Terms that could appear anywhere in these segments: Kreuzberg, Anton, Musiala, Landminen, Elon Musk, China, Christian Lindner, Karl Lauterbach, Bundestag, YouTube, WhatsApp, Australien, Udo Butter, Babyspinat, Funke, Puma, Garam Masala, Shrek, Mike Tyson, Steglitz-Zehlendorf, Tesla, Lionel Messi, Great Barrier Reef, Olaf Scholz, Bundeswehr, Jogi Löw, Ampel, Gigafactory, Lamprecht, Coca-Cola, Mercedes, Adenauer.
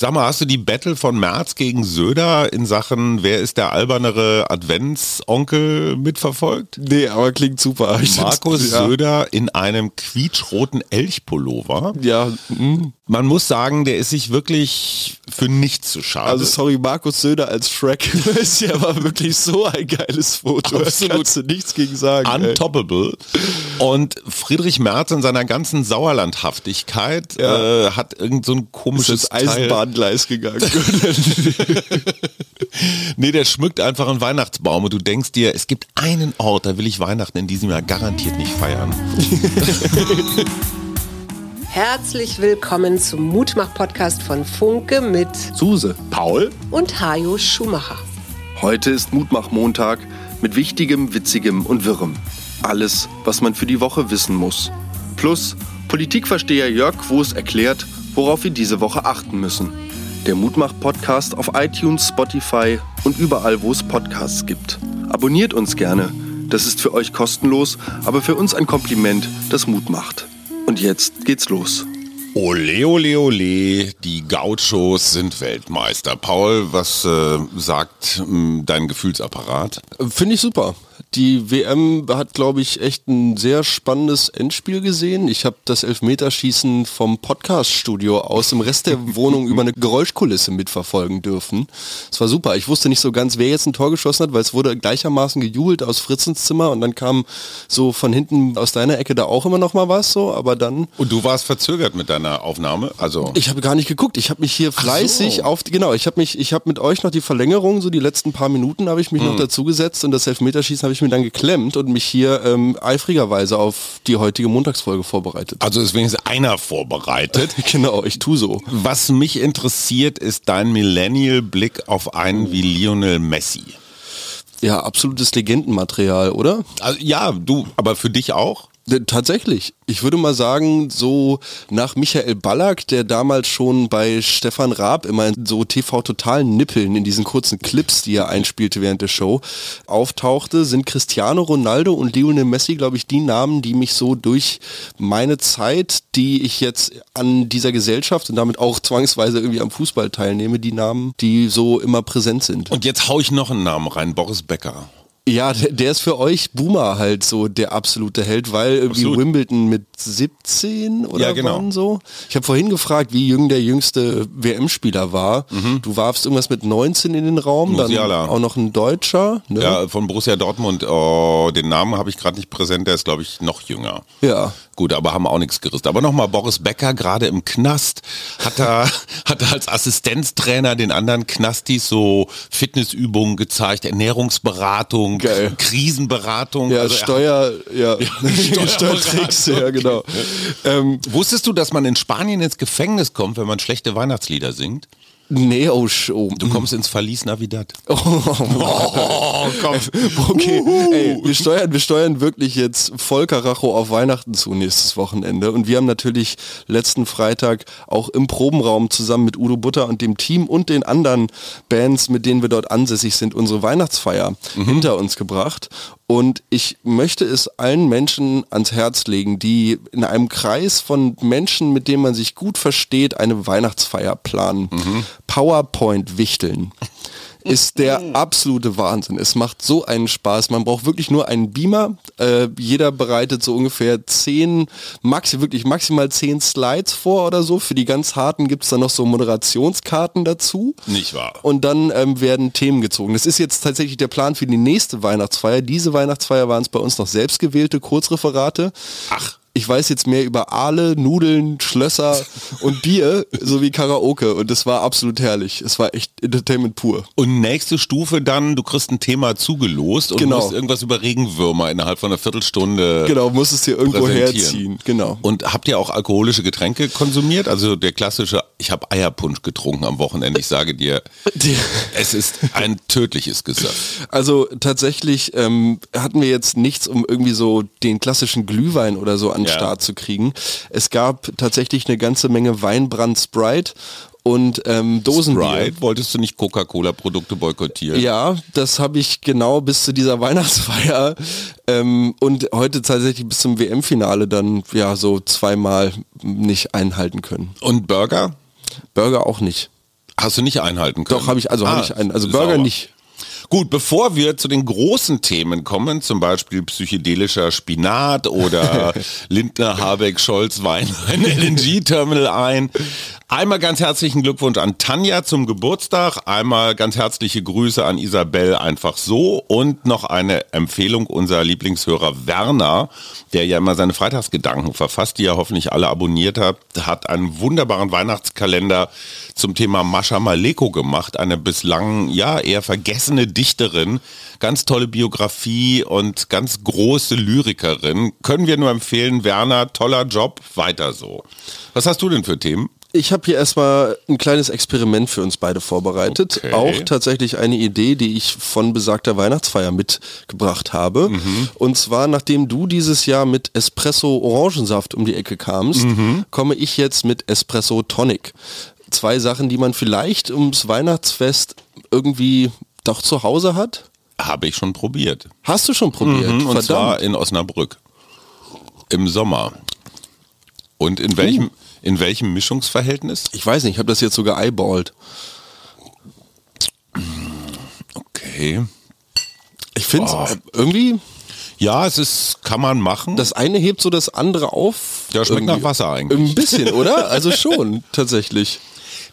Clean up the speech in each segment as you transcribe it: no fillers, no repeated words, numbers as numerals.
Sag mal, hast du die Battle von Merz gegen Söder in Sachen, wer ist der albernere Adventsonkel, mitverfolgt? Nee, aber klingt super. Markus Söder in einem quietschroten Elchpullover. Ja. Man muss sagen, der ist sich wirklich für nichts zu schade. Also sorry, Markus Söder als Shrek ist ja aber wirklich so ein geiles Foto. Absolut. Da kannst du nichts gegen sagen. Untoppable. Ey. Und Friedrich Merz in seiner ganzen Sauerlandhaftigkeit hat irgend so ein komisches ist Eisenbahngleis gegangen. Nee, der schmückt einfach einen Weihnachtsbaum und du denkst dir, es gibt einen Ort, da will ich Weihnachten in diesem Jahr garantiert nicht feiern. Herzlich willkommen zum Mutmach-Podcast von Funke mit Suse, Paul und Hajo Schumacher. Heute ist Mutmach-Montag mit Wichtigem, Witzigem und Wirrem. Alles, was man für die Woche wissen muss. Plus Politikversteher Jörg Quoos erklärt, worauf wir diese Woche achten müssen. Der Mutmach-Podcast auf iTunes, Spotify und überall, wo es Podcasts gibt. Abonniert uns gerne. Das ist für euch kostenlos, aber für uns ein Kompliment, das Mut macht. Und jetzt geht's los. Ole, ole, ole, die Gauchos sind Weltmeister. Paul, was sagt dein Gefühlsapparat? Finde ich super. Die WM hat, glaube ich, echt ein sehr spannendes Endspiel gesehen. Ich habe das Elfmeterschießen vom Podcast-Studio aus im Rest der Wohnung über eine Geräuschkulisse mitverfolgen dürfen. Es war super. Ich wusste nicht so ganz, wer jetzt ein Tor geschossen hat, weil es wurde gleichermaßen gejubelt aus Fritzens Zimmer und dann kam so von hinten aus deiner Ecke da auch immer noch mal was so, aber dann... Und du warst verzögert mit deiner Aufnahme? Also ich habe gar nicht geguckt. Ich habe mich hier fleißig ich habe mit euch noch die Verlängerung, so die letzten paar Minuten habe ich mich noch dazu gesetzt und das Elfmeterschießen habe ich mir dann geklemmt und mich hier eifrigerweise auf die heutige Montagsfolge vorbereitet. Also deswegen ist einer vorbereitet. Genau, ich tue so. Was mich interessiert, ist dein Millennial-Blick auf einen wie Lionel Messi. Ja, absolutes Legendenmaterial, oder? Also, ja, du, aber für dich auch? Tatsächlich. Ich würde mal sagen, so nach Michael Ballack, der damals schon bei Stefan Raab immer in so TV-Total-Nippeln in diesen kurzen Clips, die er einspielte während der Show, auftauchte, sind Cristiano Ronaldo und Lionel Messi, glaube ich, die Namen, die mich so durch meine Zeit, die ich jetzt an dieser Gesellschaft und damit auch zwangsweise irgendwie am Fußball teilnehme, die Namen, die so immer präsent sind. Und jetzt hau ich noch einen Namen rein, Boris Becker. Ja, der ist für euch Boomer halt so der absolute Held, weil irgendwie Wimbledon mit 17 oder ja, genau. Wann so. Ich habe vorhin gefragt, wie jung der jüngste WM-Spieler war. Mhm. Du warfst irgendwas mit 19 in den Raum, Musiala. Dann auch noch ein Deutscher. Ne? Ja, von Borussia Dortmund, den Namen habe ich gerade nicht präsent, der ist glaube ich noch jünger. Ja. Gut, aber haben auch nichts gerissen. Aber nochmal, Boris Becker, gerade im Knast, hat er als Assistenztrainer den anderen Knastis so Fitnessübungen gezeigt, Ernährungsberatung, geil. Krisenberatung. Ja, also Steuertricks, ja genau. Wusstest du, dass man in Spanien ins Gefängnis kommt, wenn man schlechte Weihnachtslieder singt? Nee, du kommst ins Verlies Navidad. Oh, komm. Okay, ey, wir steuern wirklich jetzt voll Karacho auf Weihnachten zu nächstes Wochenende. Und wir haben natürlich letzten Freitag auch im Probenraum zusammen mit Udo Butter und dem Team und den anderen Bands, mit denen wir dort ansässig sind, unsere Weihnachtsfeier hinter uns gebracht. Und ich möchte es allen Menschen ans Herz legen, die in einem Kreis von Menschen, mit denen man sich gut versteht, eine Weihnachtsfeier planen. PowerPoint-Wichteln ist der absolute Wahnsinn. Es macht so einen Spaß. Man braucht wirklich nur einen Beamer. Jeder bereitet so ungefähr 10 Slides vor oder so. Für die ganz harten gibt es dann noch so Moderationskarten dazu. Nicht wahr? Und dann werden Themen gezogen. Das ist jetzt tatsächlich der Plan für die nächste Weihnachtsfeier. Diese Weihnachtsfeier waren es bei uns noch selbstgewählte Kurzreferate. Ach. Ich weiß jetzt mehr über Aale, Nudeln, Schlösser und Bier sowie Karaoke und das war absolut herrlich. Es war echt Entertainment pur. Und nächste Stufe dann, du kriegst ein Thema zugelost und musst irgendwas über Regenwürmer innerhalb von einer Viertelstunde. Genau, musst es dir irgendwo herziehen. Genau. Und habt ihr auch alkoholische Getränke konsumiert? Also der klassische, ich habe Eierpunsch getrunken am Wochenende. Ich sage dir, es ist ein tödliches Gesöff. Also tatsächlich hatten wir jetzt nichts, um irgendwie so den klassischen Glühwein oder so an den Start zu kriegen. Es gab tatsächlich eine ganze Menge Weinbrand Sprite und Dosenbier. Sprite? Wolltest du nicht Coca-Cola-Produkte boykottieren? Ja, das habe ich genau bis zu dieser Weihnachtsfeier und heute tatsächlich bis zum WM-Finale dann ja so zweimal nicht einhalten können. Und Burger? Burger auch nicht. Hast du nicht einhalten können? Doch, habe ich, also habe ich einen. Also Burger sauer. Nicht. Gut, bevor wir zu den großen Themen kommen, zum Beispiel psychedelischer Spinat oder Lindner, Habeck, Scholz, Wein, ein LNG-Terminal ein. Einmal ganz herzlichen Glückwunsch an Tanja zum Geburtstag, einmal ganz herzliche Grüße an Isabel einfach so und noch eine Empfehlung unserer Lieblingshörer Werner, der ja immer seine Freitagsgedanken verfasst, die ihr hoffentlich alle abonniert habt, hat einen wunderbaren Weihnachtskalender zum Thema Mascha Maleko gemacht, eine bislang ja eher vergessene Dichterin, ganz tolle Biografie und ganz große Lyrikerin. Können wir nur empfehlen, Werner, toller Job, weiter so. Was hast du denn für Themen? Ich habe hier erstmal ein kleines Experiment für uns beide vorbereitet. Okay. Auch tatsächlich eine Idee, die ich von besagter Weihnachtsfeier mitgebracht habe. Mhm. Und zwar, nachdem du dieses Jahr mit Espresso-Orangensaft um die Ecke kamst, komme ich jetzt mit Espresso-Tonic. Zwei Sachen, die man vielleicht ums Weihnachtsfest irgendwie doch zu Hause hat? Habe ich schon probiert. Hast du schon probiert? Mhm, und zwar in Osnabrück. Im Sommer. Und in welchem Mischungsverhältnis? Ich weiß nicht, ich habe das jetzt sogar eyeballt. Okay. Ich finde es irgendwie... Ja, es ist, kann man machen. Das eine hebt so das andere auf. Ja, schmeckt nach Wasser eigentlich. Ein bisschen, oder? Also schon, tatsächlich.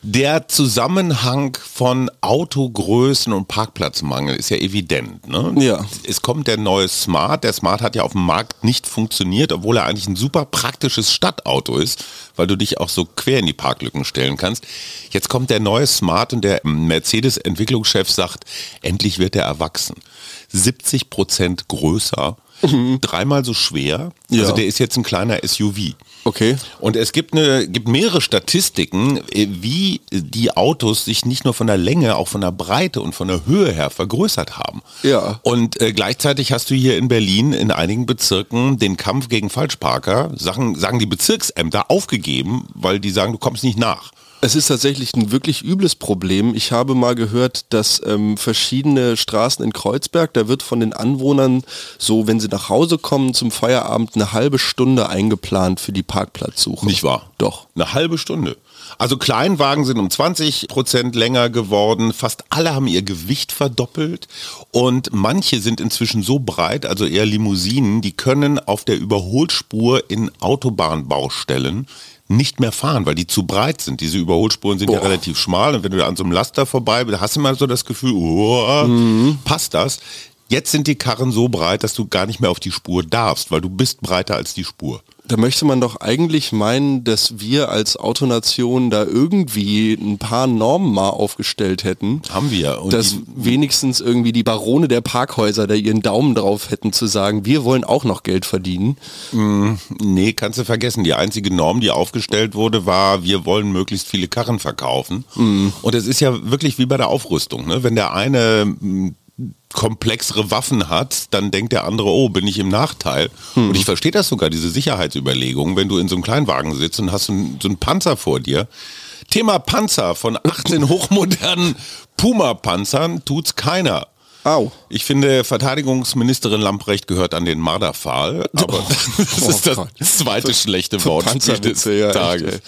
Der Zusammenhang von Autogrößen und Parkplatzmangel ist ja evident, ne? Ja. Es kommt der neue Smart. Der Smart hat ja auf dem Markt nicht funktioniert, obwohl er eigentlich ein super praktisches Stadtauto ist, weil du dich auch so quer in die Parklücken stellen kannst. Jetzt kommt der neue Smart und der Mercedes-Entwicklungschef sagt, endlich wird er erwachsen. 70% größer. Dreimal so schwer. Ja. Also der ist jetzt ein kleiner SUV. Okay. Und es gibt mehrere Statistiken, wie die Autos sich nicht nur von der Länge, auch von der Breite und von der Höhe her vergrößert haben. Ja. Und gleichzeitig hast du hier in Berlin in einigen Bezirken den Kampf gegen Falschparker, sagen die Bezirksämter, aufgegeben, weil die sagen, du kommst nicht nach. Es ist tatsächlich ein wirklich übles Problem. Ich habe mal gehört, dass verschiedene Straßen in Kreuzberg, da wird von den Anwohnern so, wenn sie nach Hause kommen zum Feierabend, eine halbe Stunde eingeplant für die Parkplatzsuche. Nicht wahr? Doch. Eine halbe Stunde. Also Kleinwagen sind um 20% länger geworden, fast alle haben ihr Gewicht verdoppelt und manche sind inzwischen so breit, also eher Limousinen, die können auf der Überholspur in Autobahnbaustellen nicht mehr fahren, weil die zu breit sind. Diese Überholspuren sind ja relativ schmal und wenn du an so einem Laster vorbei bist, hast du immer so das Gefühl, passt das? Jetzt sind die Karren so breit, dass du gar nicht mehr auf die Spur darfst, weil du bist breiter als die Spur. Da möchte man doch eigentlich meinen, dass wir als Autonation da irgendwie ein paar Normen mal aufgestellt hätten. Haben wir. Und dass wenigstens irgendwie die Barone der Parkhäuser da ihren Daumen drauf hätten zu sagen, wir wollen auch noch Geld verdienen. Nee, kannst du vergessen. Die einzige Norm, die aufgestellt wurde, war, wir wollen möglichst viele Karren verkaufen. Mhm. Und es ist ja wirklich wie bei der Aufrüstung, ne? Wenn der eine komplexere Waffen hat, dann denkt der andere, oh, bin ich im Nachteil. Und ich verstehe das sogar, diese Sicherheitsüberlegung, wenn du in so einem Kleinwagen sitzt und hast so einen Panzer vor dir. Thema Panzer, von 18 hochmodernen Puma-Panzern tut's keiner. Au. Ich finde, Verteidigungsministerin Lamprecht gehört an den Marderpfahl, aber das ist das zweite schlechte Wort des Tages.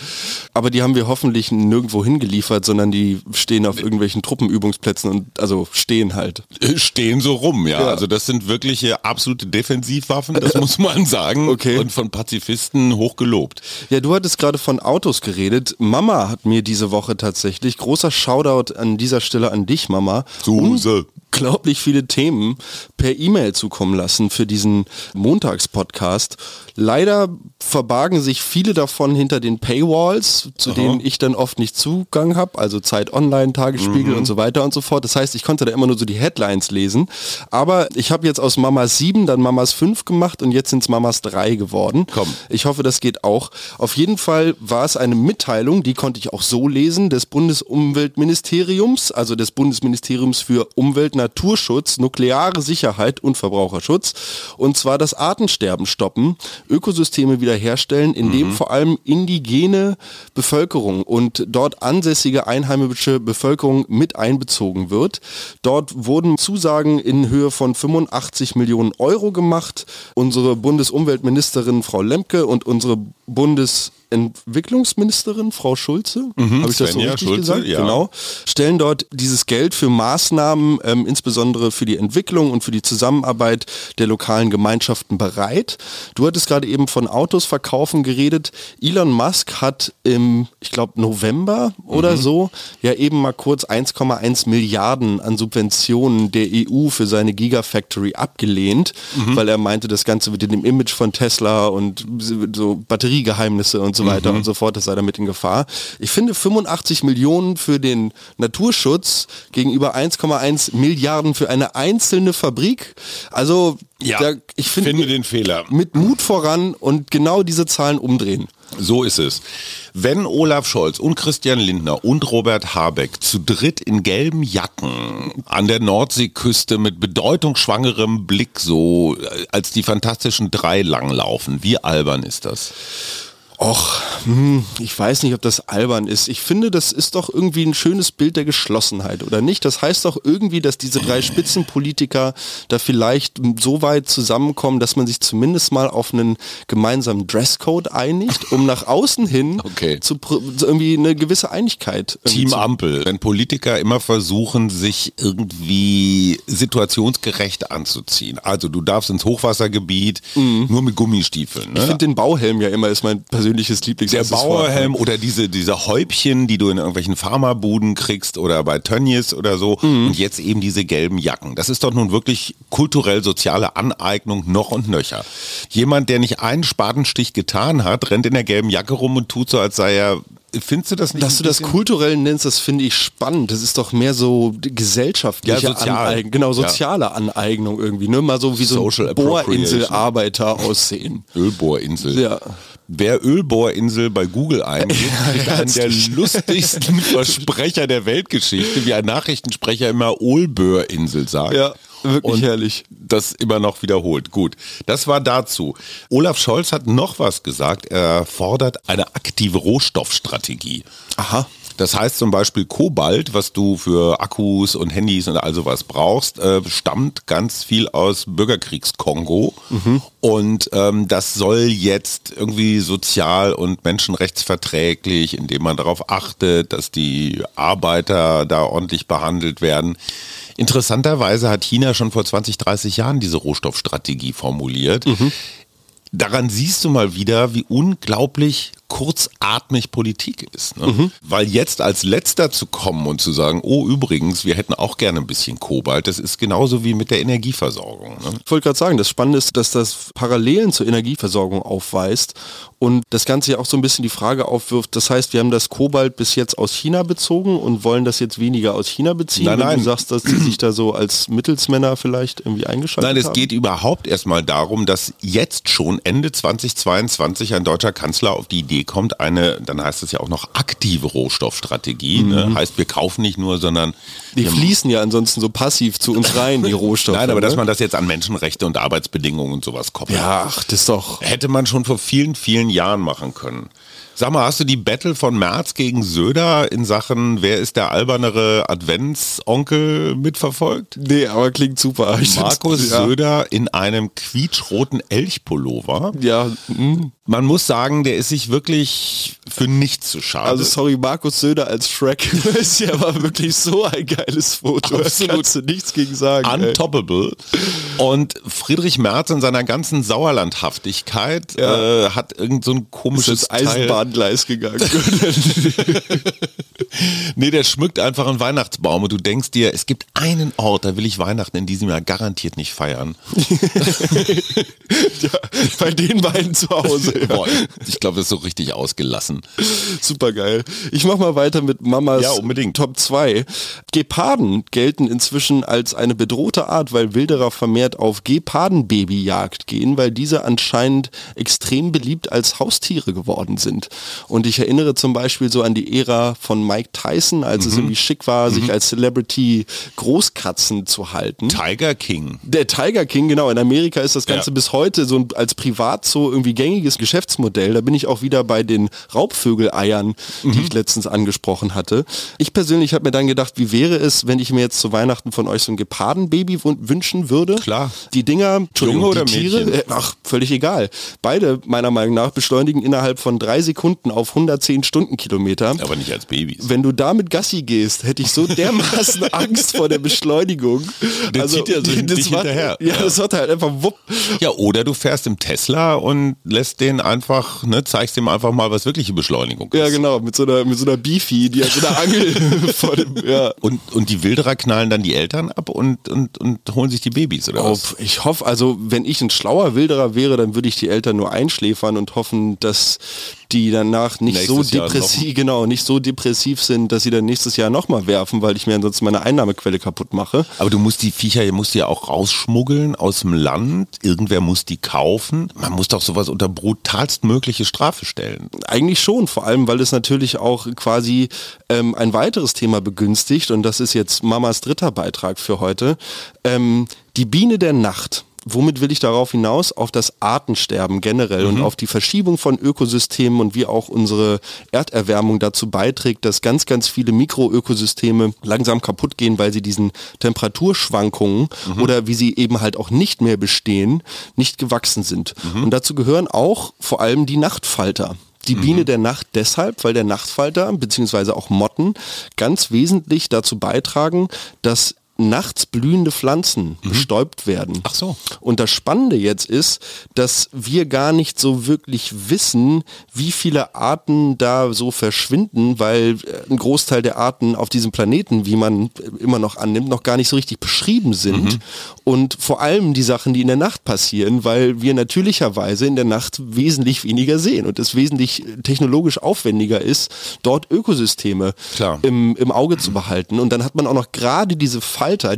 Aber die haben wir hoffentlich nirgendwo hingeliefert, sondern die stehen auf irgendwelchen Truppenübungsplätzen und also stehen halt. Stehen so rum, ja. Also das sind wirkliche absolute Defensivwaffen, das muss man sagen. Okay. Und von Pazifisten hochgelobt. Ja, du hattest gerade von Autos geredet. Mama hat mir diese Woche tatsächlich, großer Shoutout an dieser Stelle an dich, Mama. Suse. Unglaublich viele Themen per E-Mail zukommen lassen für diesen Montagspodcast. Leider verbargen sich viele davon hinter den Paywalls, zu denen ich dann oft nicht Zugang habe, also Zeit Online, Tagesspiegel und so weiter und so fort. Das heißt, ich konnte da immer nur so die Headlines lesen. Aber ich habe jetzt aus Mamas 7 dann Mamas 5 gemacht und jetzt sind es Mamas 3 geworden. Komm. Ich hoffe, das geht auch. Auf jeden Fall war es eine Mitteilung, die konnte ich auch so lesen, des Bundesumweltministeriums, also des Bundesministeriums für Umwelt, Naturschutz, nukleare Sicherheit und Verbraucherschutz. Und zwar das Artensterben stoppen, Ökosysteme wiederherstellen, indem vor allem indigene Bevölkerung und dort ansässige einheimische Bevölkerung mit einbezogen wird. Dort wurden Zusagen in Höhe von 85 Millionen Euro gemacht. Unsere Bundesumweltministerin Frau Lemke und unsere Bundes Entwicklungsministerin, Frau Schulze, habe ich das so richtig gesagt? Ja. Genau. Stellen dort dieses Geld für Maßnahmen, insbesondere für die Entwicklung und für die Zusammenarbeit der lokalen Gemeinschaften bereit. Du hattest gerade eben von Autos verkaufen geredet. Elon Musk hat im, ich glaube, November oder so, ja eben mal kurz 1,1 Milliarden an Subventionen der EU für seine Gigafactory abgelehnt, weil er meinte, das Ganze wird in dem Image von Tesla und so Batteriegeheimnisse und so weiter und so fort, das sei damit in Gefahr. Ich finde 85 Millionen für den Naturschutz gegenüber 1,1 Milliarden für eine einzelne Fabrik. Also ja, ich finde den Fehler. Mit Mut voran und genau diese Zahlen umdrehen. So ist es. Wenn Olaf Scholz und Christian Lindner und Robert Habeck zu dritt in gelben Jacken an der Nordseeküste mit bedeutungsschwangerem Blick so als die Fantastischen Drei langlaufen, wie albern ist das? Och, ich weiß nicht, ob das albern ist. Ich finde, das ist doch irgendwie ein schönes Bild der Geschlossenheit, oder nicht? Das heißt doch irgendwie, dass diese drei Spitzenpolitiker da vielleicht so weit zusammenkommen, dass man sich zumindest mal auf einen gemeinsamen Dresscode einigt, um nach außen hin zu irgendwie eine gewisse Einigkeit. Team Ampel. Wenn Politiker immer versuchen, sich irgendwie situationsgerecht anzuziehen. Also du darfst ins Hochwassergebiet nur mit Gummistiefeln. Ne? Ich finde den Bauhelm ja immer ist mein persönliches Lieblings. Der Bauerhelm oder diese Häubchen, die du in irgendwelchen Pharmabuden kriegst oder bei Tönnies oder so und jetzt eben diese gelben Jacken. Das ist doch nun wirklich kulturell-soziale Aneignung noch und nöcher. Jemand, der nicht einen Spatenstich getan hat, rennt in der gelben Jacke rum und tut so, als sei er... Findest du das nicht? Dass du das kulturell nennst, das finde ich spannend. Das ist doch mehr so gesellschaftliche Aneignung. Genau, soziale Aneignung irgendwie. Ne? Mal so wie so ein Bohrinsel-Arbeiter aussehen. Ölbohrinsel. Ja. Wer Ölbohrinsel bei Google eingibt, kriegt einen der lustigsten Versprecher der Weltgeschichte, wie ein Nachrichtensprecher immer Ölbohrinsel sagt. Ja. Wirklich und herrlich. Das immer noch wiederholt. Gut, das war dazu. Olaf Scholz hat noch was gesagt. Er fordert eine aktive Rohstoffstrategie. Aha. Das heißt zum Beispiel Kobalt, was du für Akkus und Handys und all sowas brauchst, stammt ganz viel aus Bürgerkriegskongo. Und das soll jetzt irgendwie sozial und menschenrechtsverträglich, indem man darauf achtet, dass die Arbeiter da ordentlich behandelt werden. Interessanterweise hat China schon vor 20, 30 Jahren diese Rohstoffstrategie formuliert. Daran siehst du mal wieder, wie unglaublich kurzatmig Politik ist. Ne? Weil jetzt als Letzter zu kommen und zu sagen, oh übrigens, wir hätten auch gerne ein bisschen Kobalt, das ist genauso wie mit der Energieversorgung. Ne? Ich wollte gerade sagen, das Spannende ist, dass das Parallelen zur Energieversorgung aufweist und das Ganze ja auch so ein bisschen die Frage aufwirft, das heißt, wir haben das Kobalt bis jetzt aus China bezogen und wollen das jetzt weniger aus China beziehen? Nein. Du sagst, dass die sich da so als Mittelsmänner vielleicht irgendwie eingeschaltet haben? Nein, es geht überhaupt erstmal darum, dass jetzt schon Ende 2022 ein deutscher Kanzler auf die Idee kommt, eine, dann heißt es ja auch noch aktive Rohstoffstrategie, ne? Heißt wir kaufen nicht nur, sondern... Die fließen ja ansonsten so passiv zu uns rein, die Rohstoffe. Nein, aber dass man das jetzt an Menschenrechte und Arbeitsbedingungen und sowas koppelt. Ja, ach, das doch... Hätte man schon vor vielen, vielen Jahren machen können. Sag mal, hast du die Battle von Merz gegen Söder in Sachen, wer ist der albernere Adventsonkel mitverfolgt? Nee, aber klingt super. Markus Söder in einem quietschroten Elchpullover. Ja. Man muss sagen, der ist sich wirklich für nichts zu schade. Also sorry, Markus Söder als Shrek ist ja aber wirklich so ein geiles Foto. Absolut. Da kannst du nichts gegen sagen. Untoppable. Ey. Und Friedrich Merz in seiner ganzen Sauerlandhaftigkeit hat irgend so ein komisches Eisenbahn Gleis gegangen. Nee, der schmückt einfach einen Weihnachtsbaum und du denkst dir, es gibt einen Ort, da will ich Weihnachten in diesem Jahr garantiert nicht feiern. Ja, bei den beiden zu Hause. Ja. Boah, ich glaube, das ist so richtig ausgelassen. Super geil. Ich mach mal weiter mit Mamas Top 2. Geparden gelten inzwischen als eine bedrohte Art, weil Wilderer vermehrt auf Gepardenbabyjagd gehen, weil diese anscheinend extrem beliebt als Haustiere geworden sind. Und ich erinnere zum Beispiel so an die Ära von Michael Mike Tyson, als es irgendwie schick war, sich als Celebrity Großkatzen zu halten. Tiger King. Der Tiger King, genau. In Amerika ist das Ganze bis heute so als Privatzoo irgendwie gängiges Geschäftsmodell. Da bin ich auch wieder bei den Raubvögeleiern, die ich letztens angesprochen hatte. Ich persönlich habe mir dann gedacht, wie wäre es, wenn ich mir jetzt zu Weihnachten von euch so ein Gepardenbaby wünschen würde? Klar. Die Dinger, Junge oder Tiere, Mädchen? Ach, völlig egal. Beide, meiner Meinung nach, beschleunigen innerhalb von 3 Sekunden auf 110 Stundenkilometer. Aber nicht als Babys. Wenn du da mit Gassi gehst, hätte ich so dermaßen Angst vor der Beschleunigung. Der zieht ja so dich hinterher. Ja, das wird halt einfach wupp. Ja, oder du fährst im Tesla und lässt den einfach, ne, zeigst dem einfach mal, was wirkliche Beschleunigung ist. Ja, genau, mit so einer Beefy, die hat so eine Angel vor dem, ja. Und die Wilderer knallen dann die Eltern ab und holen sich die Babys, oder was? Ich hoffe, also wenn ich ein schlauer Wilderer wäre, dann würde ich die Eltern nur einschläfern und hoffen, dass die danach nicht so depressiv sind, dass sie dann nächstes Jahr nochmal werfen, weil ich mir ansonsten meine Einnahmequelle kaputt mache. Aber du musst die Viecher, du musst die ja auch rausschmuggeln aus dem Land. Irgendwer muss die kaufen. Man muss doch sowas unter brutalst mögliche Strafe stellen. Eigentlich schon, vor allem, weil es natürlich auch quasi ein weiteres Thema begünstigt, und das ist jetzt Mamas dritter Beitrag für heute. Die Biene der Nacht. Womit will ich darauf hinaus? Auf das Artensterben generell und auf die Verschiebung von Ökosystemen und wie auch unsere Erderwärmung dazu beiträgt, dass ganz, ganz viele Mikroökosysteme langsam kaputt gehen, weil sie diesen Temperaturschwankungen oder wie sie eben halt auch nicht mehr bestehen, nicht gewachsen sind. Und dazu gehören auch vor allem die Nachtfalter. Die Biene der Nacht deshalb, weil der Nachtfalter bzw. auch Motten ganz wesentlich dazu beitragen, dass nachts blühende Pflanzen bestäubt werden. Ach so. Und das Spannende jetzt ist, dass wir gar nicht so wirklich wissen, wie viele Arten da so verschwinden, weil ein Großteil der Arten auf diesem Planeten, wie man immer noch annimmt, noch gar nicht so richtig beschrieben sind. Und vor allem die Sachen, die in der Nacht passieren, weil wir natürlicherweise in der Nacht wesentlich weniger sehen und es wesentlich technologisch aufwendiger ist, dort Ökosysteme im Auge zu behalten. Und dann hat man auch noch gerade diese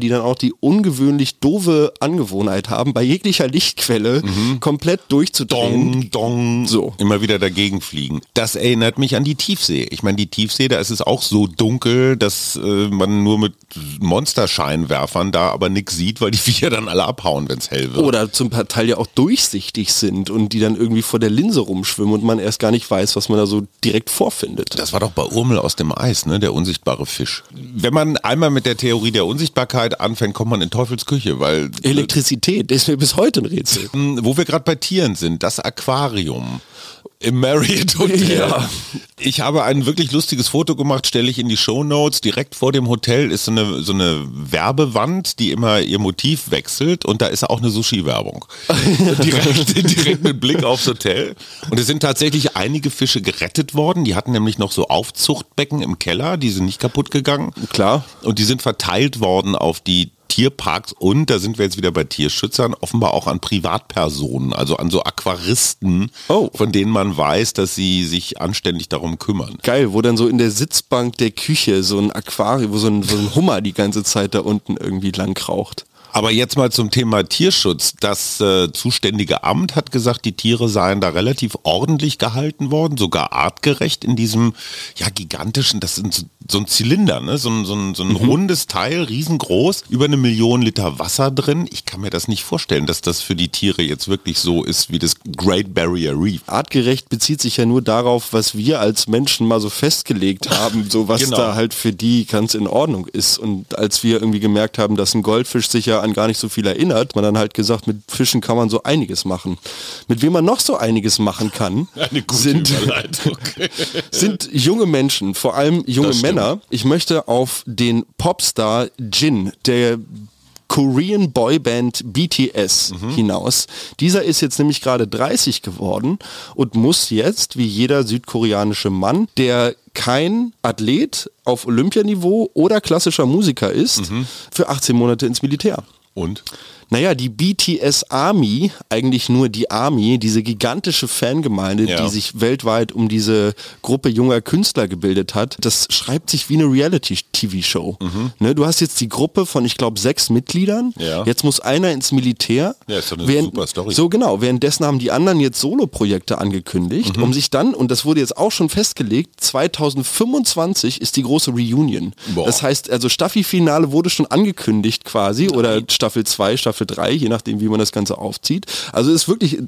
die dann auch die ungewöhnlich doofe Angewohnheit haben, bei jeglicher Lichtquelle komplett durchzudrehen. Dong, dong. So. Immer wieder dagegen fliegen. Das erinnert mich an die Tiefsee. Ich meine, die Tiefsee, da ist es auch so dunkel, dass man nur mit Monsterscheinwerfern da aber nichts sieht, weil die Viecher dann alle abhauen, wenn es hell wird. Oder zum Teil ja auch durchsichtig sind und die dann irgendwie vor der Linse rumschwimmen und man erst gar nicht weiß, was man da so direkt vorfindet. Das war doch bei Urmel aus dem Eis, ne? Der unsichtbare Fisch. Wenn man einmal mit der Theorie der Unsichtbarkeit anfängt, kommt man in Teufelsküche, weil... Elektrizität ist mir bis heute ein Rätsel. Wo wir gerade bei Tieren sind, das Aquarium im Marriott Hotel. Ja. Ich habe ein wirklich lustiges Foto gemacht, stelle ich in die Shownotes. Direkt vor dem Hotel ist so eine Werbewand, die immer ihr Motiv wechselt, und da ist auch eine Sushi-Werbung. direkt mit Blick aufs Hotel. Und es sind tatsächlich einige Fische gerettet worden. Die hatten nämlich noch so Aufzuchtbecken im Keller, die sind nicht kaputt gegangen. Klar. Und die sind verteilt worden auf die Tierparks und, da sind wir jetzt wieder bei Tierschützern, offenbar auch an Privatpersonen, also an so Aquaristen, von denen man weiß, dass sie sich anständig darum kümmern. Geil, wo dann so in der Sitzbank der Küche so ein Aquarium, wo so ein Hummer die ganze Zeit da unten irgendwie lang kraucht. Aber jetzt mal zum Thema Tierschutz. Das zuständige Amt hat gesagt, die Tiere seien da relativ ordentlich gehalten worden, sogar artgerecht in diesem gigantischen, das ist so ein Zylinder, ne? so ein rundes Teil, riesengroß, über 1 Million Liter Wasser drin. Ich kann mir das nicht vorstellen, dass das für die Tiere jetzt wirklich so ist wie das Great Barrier Reef. Artgerecht bezieht sich ja nur darauf, was wir als Menschen mal so festgelegt haben, so was da halt für die ganz in Ordnung ist. Und als wir irgendwie gemerkt haben, dass ein Goldfisch sich ja an gar nicht so viel erinnert, man dann halt gesagt, mit Fischen kann man so einiges machen. Mit wem man noch so einiges machen kann, sind junge Menschen, vor allem junge Männer. Ich möchte auf den Popstar Jin, der Korean Boyband BTS hinaus. Dieser ist jetzt nämlich gerade 30 geworden und muss jetzt, wie jeder südkoreanische Mann, der kein Athlet auf Olympianiveau oder klassischer Musiker ist, für 18 Monate ins Militär. Und? Naja, die BTS Army, eigentlich nur die Army, diese gigantische Fangemeinde, ja, die sich weltweit um diese Gruppe junger Künstler gebildet hat, das schreibt sich wie eine Reality-TV-Show. Mhm. Ne, du hast jetzt die Gruppe von, ich glaube, 6 Mitgliedern, ja, jetzt muss einer ins Militär. Ja, ist doch eine super Story. So genau, währenddessen haben die anderen jetzt Solo-Projekte angekündigt, um sich dann, und das wurde jetzt auch schon festgelegt, 2025 ist die große Reunion. Boah. Das heißt, also Staffelfinale wurde schon angekündigt quasi, oder Staffel 2, Staffel 3, je nachdem, wie man das Ganze aufzieht. Also ist wirklich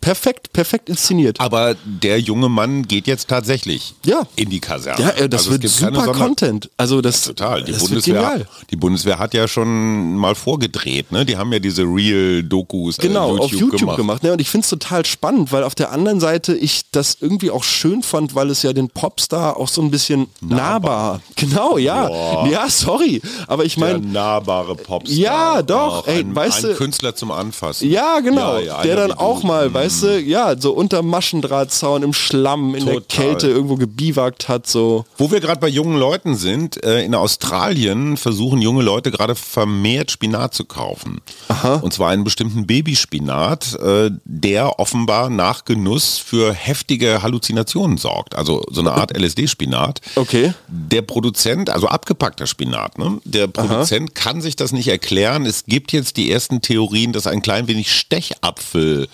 perfekt inszeniert. Aber der junge Mann geht jetzt tatsächlich in die Kaserne. Ja, das also wird super Content. Also das, ja, total. Die, das Bundeswehr, die Bundeswehr hat ja schon mal vorgedreht, ne? Die haben ja diese Real-Dokus auf YouTube gemacht. Ne? Und ich finde es total spannend, weil auf der anderen Seite ich das irgendwie auch schön fand, weil es ja den Popstar auch so ein bisschen nahbar. Genau, ja. Boah. Ja, sorry. Aber ich meine... Der nahbare Popstar. Ja, doch. Ey, weißt du, ein Künstler zum Anfassen. Ja, genau. Ja, der dann auch mal, weißt du, ja, so unter Maschendrahtzaun im Schlamm, in der Kälte irgendwo gebiwakt hat. So. Wo wir gerade bei jungen Leuten sind, in Australien versuchen junge Leute gerade vermehrt Spinat zu kaufen. Aha. Und zwar einen bestimmten Babyspinat, der offenbar nach Genuss für heftige Halluzinationen sorgt. Also so eine Art LSD-Spinat. Okay. Der Produzent, also abgepackter Spinat, ne? Der Produzent kann sich das nicht erklären. Es gibt jetzt die ersten Theorien, dass ein klein wenig Stechapfel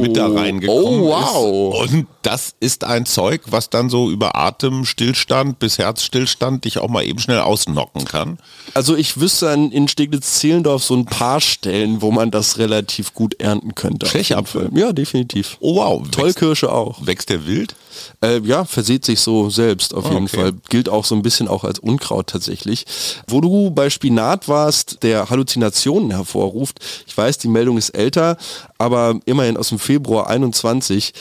mit da reingekommen ist. Und das ist ein Zeug, was dann so über Atemstillstand bis Herzstillstand dich auch mal eben schnell ausnocken kann. Also ich wüsste in Steglitz-Zehlendorf so ein paar Stellen, wo man das relativ gut ernten könnte. Stechapfel? Ja, definitiv. Oh wow. Tollkirsche auch. Wächst der wild? Ja, versät sich so selbst auf jeden Fall. Gilt auch so ein bisschen auch als Unkraut tatsächlich. Wo du bei Spinat warst, der Halluzinationen hervorruft. Ich weiß, die Meldung ist älter, aber immerhin aus dem Februar 21.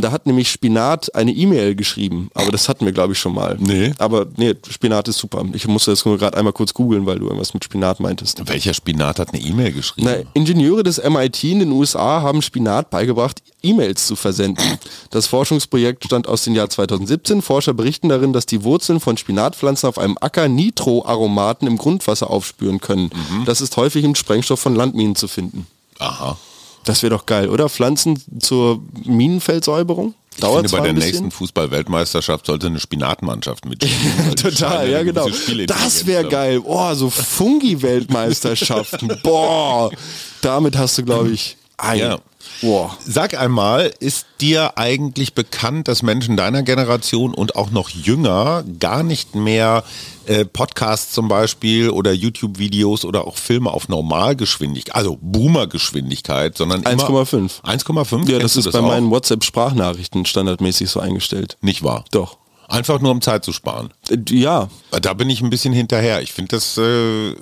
Da hat nämlich Spinat eine E-Mail geschrieben, aber das hatten wir glaube ich schon mal. Nee. Aber nee, Spinat ist super. Ich musste das nur gerade einmal kurz googeln, weil du irgendwas mit Spinat meintest. Welcher Spinat hat eine E-Mail geschrieben? Na, Ingenieure des MIT in den USA haben Spinat beigebracht, E-Mails zu versenden. Das Forschungsprojekt stammt aus dem Jahr 2017. Forscher berichten darin, dass die Wurzeln von Spinatpflanzen auf einem Acker Nitroaromaten im Grundwasser aufspüren können. Mhm. Das ist häufig im Sprengstoff von Landminen zu finden. Aha. Das wäre doch geil, oder? Pflanzen zur Minenfeldsäuberung? Ich finde, bei der nächsten Fußball-Weltmeisterschaft sollte eine Spinatmannschaft mitspielen. Total, ja genau. Das wäre geil. Oh, so Fungi-Weltmeisterschaften. Boah, damit hast du, glaube ich, Wow. Sag einmal, ist dir eigentlich bekannt, dass Menschen deiner Generation und auch noch jünger gar nicht mehr Podcasts zum Beispiel oder YouTube-Videos oder auch Filme auf Normalgeschwindigkeit, also Boomer-Geschwindigkeit, sondern 1,5. 1,5? Ja, das ist bei meinen WhatsApp-Sprachnachrichten standardmäßig so eingestellt. Nicht wahr? Doch. Einfach nur um Zeit zu sparen. Ja. Da bin ich ein bisschen hinterher. Ich finde das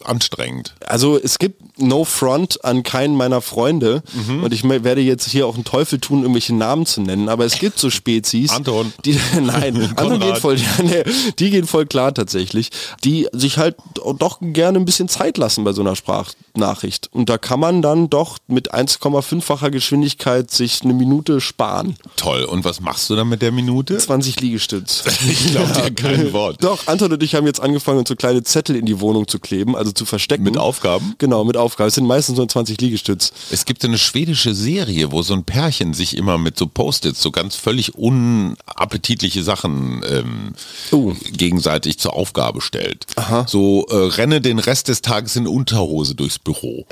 anstrengend. Also es gibt no front an keinen meiner Freunde. Mhm. Und ich werde jetzt hier auch einen Teufel tun, irgendwelche Namen zu nennen. Aber es gibt so Spezies. Anton. Anton geht voll, die gehen voll klar tatsächlich. Die sich halt doch gerne ein bisschen Zeit lassen bei so einer Sprachnachricht. Und da kann man dann doch mit 1,5-facher Geschwindigkeit sich eine Minute sparen. Toll. Und was machst du dann mit der Minute? 20 Liegestütz. Ich glaube dir kein Wort. Doch, Anton und ich haben jetzt angefangen, uns so kleine Zettel in die Wohnung zu kleben, also zu verstecken. Mit Aufgaben? Genau, mit Aufgaben. Es sind meistens nur 20 Liegestütz. Es gibt so eine schwedische Serie, wo so ein Pärchen sich immer mit so Post-its, so ganz völlig unappetitliche Sachen gegenseitig zur Aufgabe stellt. Aha. So, renne den Rest des Tages in Unterhose durchs Büro.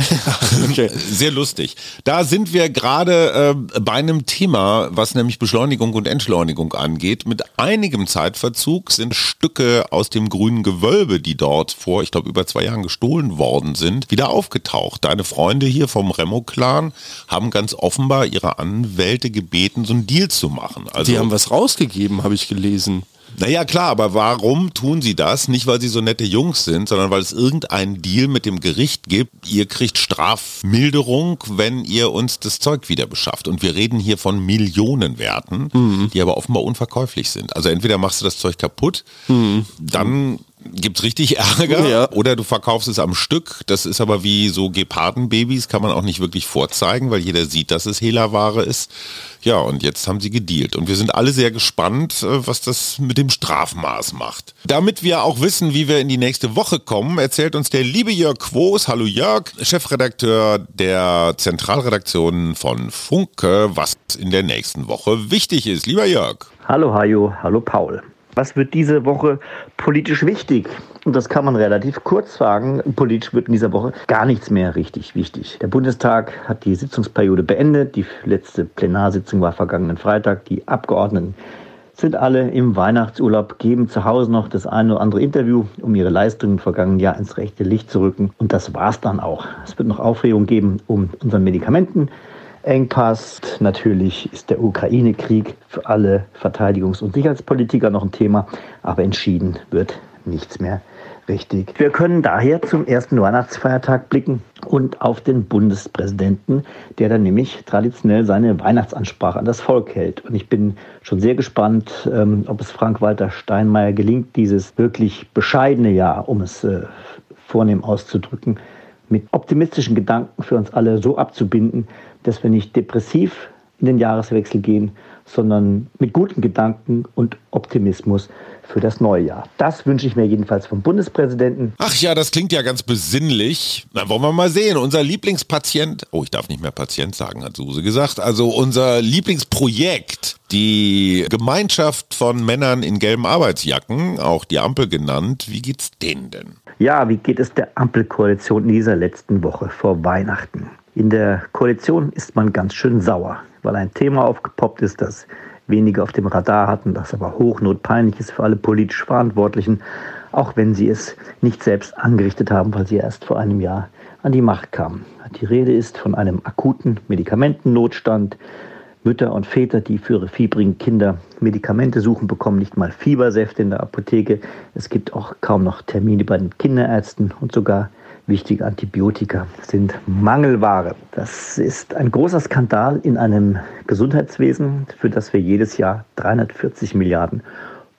Okay. Sehr lustig. Da sind wir gerade bei einem Thema, was nämlich Beschleunigung und Entschleunigung angeht. Mit einigem Zeitverzug sind Stücke aus dem grünen Gewölbe, die dort vor, ich glaube, über 2 Jahren gestohlen worden sind, wieder aufgetaucht. Deine Freunde hier vom Remo-Clan haben ganz offenbar ihre Anwälte gebeten, so einen Deal zu machen. Also, die haben was rausgegeben, habe ich gelesen. Naja, klar, aber warum tun sie das? Nicht, weil sie so nette Jungs sind, sondern weil es irgendeinen Deal mit dem Gericht gibt. Ihr kriegt Strafmilderung, wenn ihr uns das Zeug wieder beschafft. Und wir reden hier von Millionenwerten, die aber offenbar unverkäuflich sind. Also entweder machst du das Zeug kaputt, dann gibt's richtig Ärger, ja. Oder du verkaufst es am Stück. Das ist aber wie so Gepardenbabys, kann man auch nicht wirklich vorzeigen, weil jeder sieht, dass es Hehlerware ist. Ja, und jetzt haben sie gedealt. Und wir sind alle sehr gespannt, was das mit dem Strafmaß macht. Damit wir auch wissen, wie wir in die nächste Woche kommen, erzählt uns der liebe Jörg Quoos, hallo Jörg, Chefredakteur der Zentralredaktion von Funke, was in der nächsten Woche wichtig ist. Lieber Jörg. Hallo Hajo, hallo Paul. Was wird diese Woche politisch wichtig? Und das kann man relativ kurz sagen. Politisch wird in dieser Woche gar nichts mehr richtig wichtig. Der Bundestag hat die Sitzungsperiode beendet. Die letzte Plenarsitzung war vergangenen Freitag. Die Abgeordneten sind alle im Weihnachtsurlaub, geben zu Hause noch das eine oder andere Interview, um ihre Leistungen im vergangenen Jahr ins rechte Licht zu rücken. Und das war's dann auch. Es wird noch Aufregung geben um unseren Medikamentenengpass. Natürlich ist der Ukraine-Krieg für alle Verteidigungs- und Sicherheitspolitiker noch ein Thema, aber entschieden wird nichts mehr richtig. Wir können daher zum ersten Weihnachtsfeiertag blicken und auf den Bundespräsidenten, der dann nämlich traditionell seine Weihnachtsansprache an das Volk hält. Und ich bin schon sehr gespannt, ob es Frank-Walter Steinmeier gelingt, dieses wirklich bescheidene Jahr, um es vornehm auszudrücken, mit optimistischen Gedanken für uns alle so abzubinden, dass wir nicht depressiv in den Jahreswechsel gehen, sondern mit guten Gedanken und Optimismus für das neue Jahr. Das wünsche ich mir jedenfalls vom Bundespräsidenten. Ach ja, das klingt ja ganz besinnlich. Dann wollen wir mal sehen. Unser Lieblingspatient, oh, ich darf nicht mehr Patient sagen, hat Suse gesagt. Also unser Lieblingsprojekt, die Gemeinschaft von Männern in gelben Arbeitsjacken, auch die Ampel genannt. Wie geht's denen denn? Ja, wie geht es der Ampelkoalition in dieser letzten Woche vor Weihnachten? In der Koalition ist man ganz schön sauer, weil ein Thema aufgepoppt ist, das wenige auf dem Radar hatten, das aber hochnotpeinlich ist für alle politisch Verantwortlichen, auch wenn sie es nicht selbst angerichtet haben, weil sie erst vor einem Jahr an die Macht kamen. Die Rede ist von einem akuten Medikamentennotstand. Mütter und Väter, die für ihre fiebrigen Kinder Medikamente suchen, bekommen nicht mal Fiebersäfte in der Apotheke. Es gibt auch kaum noch Termine bei den Kinderärzten und sogar wichtige Antibiotika sind Mangelware. Das ist ein großer Skandal in einem Gesundheitswesen, für das wir jedes Jahr 340 Milliarden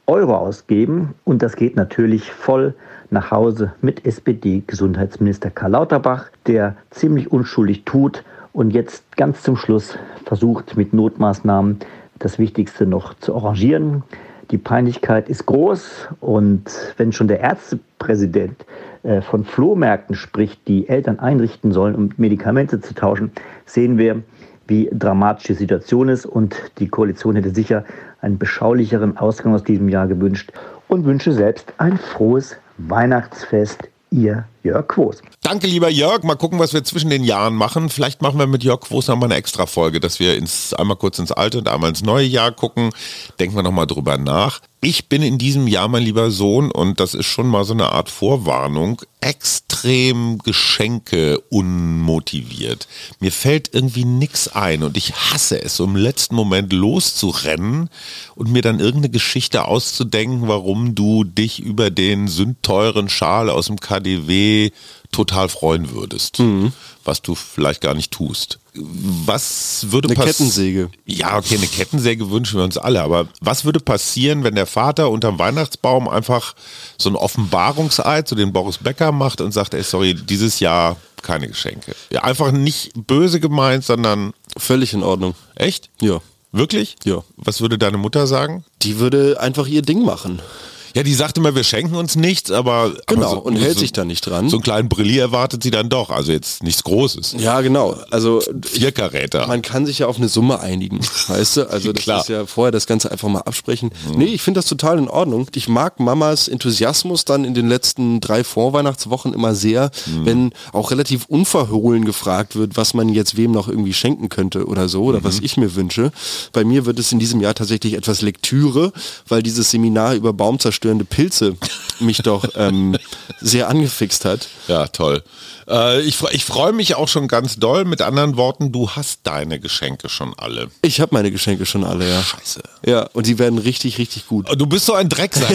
Euro ausgeben. Und das geht natürlich voll nach Hause mit SPD-Gesundheitsminister Karl Lauterbach, der ziemlich unschuldig tut und jetzt ganz zum Schluss versucht, mit Notmaßnahmen das Wichtigste noch zu arrangieren. Die Peinlichkeit ist groß und wenn schon der Ärztepräsident von Flohmärkten spricht, die Eltern einrichten sollen, um Medikamente zu tauschen, sehen wir, wie dramatisch die Situation ist und die Koalition hätte sicher einen beschaulicheren Ausgang aus diesem Jahr gewünscht und wünsche selbst ein frohes Weihnachtsfest. Ihr Jörg Quoos. Danke, lieber Jörg. Mal gucken, was wir zwischen den Jahren machen. Vielleicht machen wir mit Jörg Quoos nochmal eine Extra-Folge, dass wir einmal kurz ins alte und einmal ins neue Jahr gucken. Denken wir nochmal drüber nach. Ich bin in diesem Jahr, mein lieber Sohn, und das ist schon mal so eine Art Vorwarnung, extrem Geschenke unmotiviert. Mir fällt irgendwie nichts ein und ich hasse es, so im letzten Moment loszurennen und mir dann irgendeine Geschichte auszudenken, warum du dich über den sündteuren Schal aus dem KaDeWe total freuen würdest, was du vielleicht gar nicht tust. Was würde passieren? Eine Kettensäge. Ja, okay, eine Kettensäge wünschen wir uns alle, aber was würde passieren, wenn der Vater unterm Weihnachtsbaum einfach so ein Offenbarungseid zu den Boris Becker macht und sagt, ey, sorry, dieses Jahr keine Geschenke. Ja, einfach nicht böse gemeint, sondern... Völlig in Ordnung. Echt? Ja. Wirklich? Ja. Was würde deine Mutter sagen? Die würde einfach ihr Ding machen. Ja, die sagt immer, wir schenken uns nichts, aber... Genau, so, und hält sich da nicht dran. So einen kleinen Brilli erwartet sie dann doch, also jetzt nichts Großes. Ja, genau. Also 4 Karäter. Man kann sich ja auf eine Summe einigen, weißt du? Also das ist ja vorher das Ganze einfach mal absprechen. Mhm. Nee, ich finde das total in Ordnung. Ich mag Mamas Enthusiasmus dann in den letzten 3 Vorweihnachtswochen immer sehr, wenn auch relativ unverhohlen gefragt wird, was man jetzt wem noch irgendwie schenken könnte oder so, oder was ich mir wünsche. Bei mir wird es in diesem Jahr tatsächlich etwas Lektüre, weil dieses Seminar über Baumzerstörung Pilze mich doch sehr angefixt hat. Ja, toll. Ich freue mich auch schon ganz doll. Mit anderen Worten, du hast deine Geschenke schon alle. Ich habe meine Geschenke schon alle, ja. Scheiße. Ja, und die werden richtig, richtig gut. Du bist so ein Drecksack.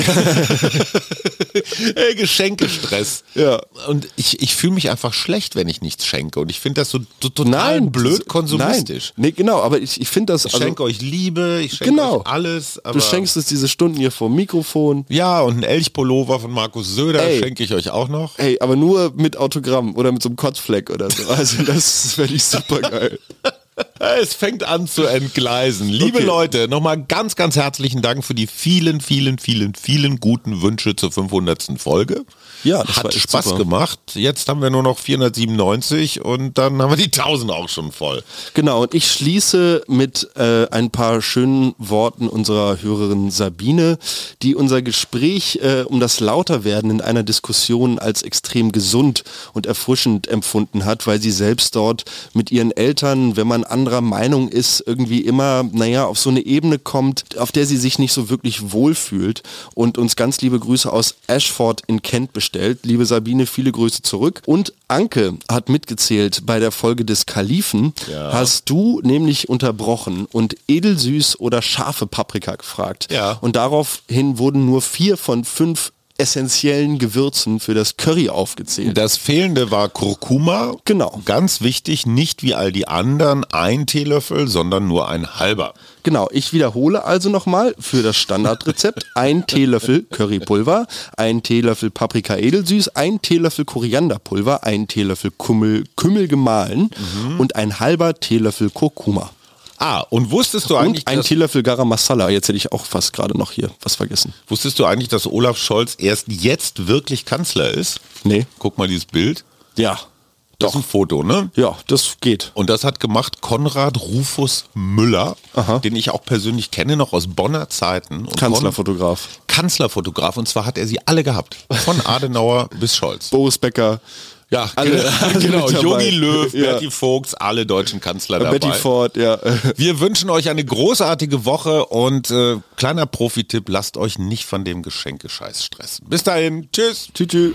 Geschenkestress. Ja. Und ich fühle mich einfach schlecht, wenn ich nichts schenke. Und ich finde das so total blöd konsumistisch. Nein. Nee, genau, aber ich finde das... Ich schenke euch Liebe, ich schenke euch alles. Aber du schenkst uns diese Stunden hier vor dem Mikrofon. Ja. Ja, und ein Elchpullover von Markus Söder schenke ich euch auch noch. Ey, aber nur mit Autogramm oder mit so einem Kotzfleck oder so. Also das fände ich super geil. Es fängt an zu entgleisen. Liebe Leute, nochmal ganz, ganz herzlichen Dank für die vielen, vielen, vielen, vielen guten Wünsche zur 500. Folge. Ja, das hat Spaß gemacht. Jetzt haben wir nur noch 497 und dann haben wir die 1000 auch schon voll. Genau, und ich schließe mit ein paar schönen Worten unserer Hörerin Sabine, die unser Gespräch um das Lauterwerden in einer Diskussion als extrem gesund und erfrischend empfunden hat, weil sie selbst dort mit ihren Eltern, wenn man anderer Meinung ist, irgendwie immer, auf so eine Ebene kommt, auf der sie sich nicht so wirklich wohlfühlt, und uns ganz liebe Grüße aus Ashford in Kent bestellt. Liebe Sabine, viele Grüße zurück. Und Anke hat mitgezählt bei der Folge des Kalifen. Ja. Hast du nämlich unterbrochen und edelsüß oder scharfe Paprika gefragt. Ja. Und daraufhin wurden nur 4 von 5 essentiellen Gewürzen für das Curry aufgezählt. Das Fehlende war Kurkuma. Genau. Ganz wichtig, nicht wie all die anderen 1 Teelöffel, sondern nur 1 halber. Genau, ich wiederhole also nochmal für das Standardrezept 1 Teelöffel Currypulver, 1 Teelöffel Paprika edelsüß, 1 Teelöffel Korianderpulver, 1 Teelöffel Kümmel gemahlen und 1 halber Teelöffel Kurkuma. Ah, und wusstest du eigentlich... Und 1 Teelöffel Garam Masala, jetzt hätte ich auch fast gerade noch hier was vergessen. Wusstest du eigentlich, dass Olaf Scholz erst jetzt wirklich Kanzler ist? Nee. Guck mal dieses Bild. Ja. Das ist ein Foto, ne? Ja, das geht. Und das hat gemacht Konrad Rufus Müller, den ich auch persönlich kenne, noch aus Bonner Zeiten. Und Kanzlerfotograf. Kanzlerfotograf, und zwar hat er sie alle gehabt. Von Adenauer bis Scholz. Boris Becker. Ja, alle genau. Jogi Löw, Berti Vogts, alle deutschen Kanzler dabei. Betty Ford, ja. Wir wünschen euch eine großartige Woche und kleiner Profi-Tipp, lasst euch nicht von dem Geschenke-Scheiß stressen. Bis dahin, tschüss. Tschüss.